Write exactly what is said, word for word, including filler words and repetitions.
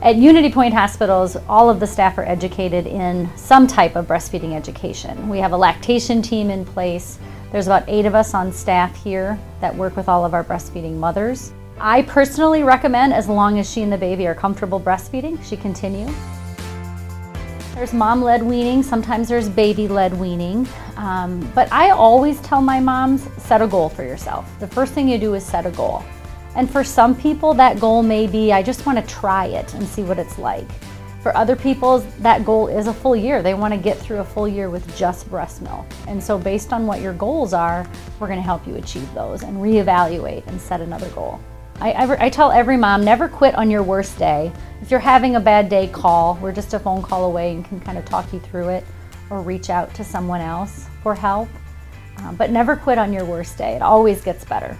At UnityPoint Hospitals, all of the staff are educated in some type of breastfeeding education. We have a lactation team in place. There's about eight of us on staff here that work with all of our breastfeeding mothers. I personally recommend, as long as she and the baby are comfortable breastfeeding, she continue. There's mom-led weaning, sometimes there's baby-led weaning, um, but I always tell my moms, set a goal for yourself. The first thing you do is set a goal. And for some people, that goal may be, I just want to try it and see what it's like. For other people, that goal is a full year. They want to get through a full year with just breast milk. And so based on what your goals are, we're going to help you achieve those and reevaluate and set another goal. I, I tell every mom, never quit on your worst day. If you're having a bad day, call. We're just a phone call away and can kind of talk you through it or reach out to someone else for help. Um, but never quit on your worst day. It always gets better.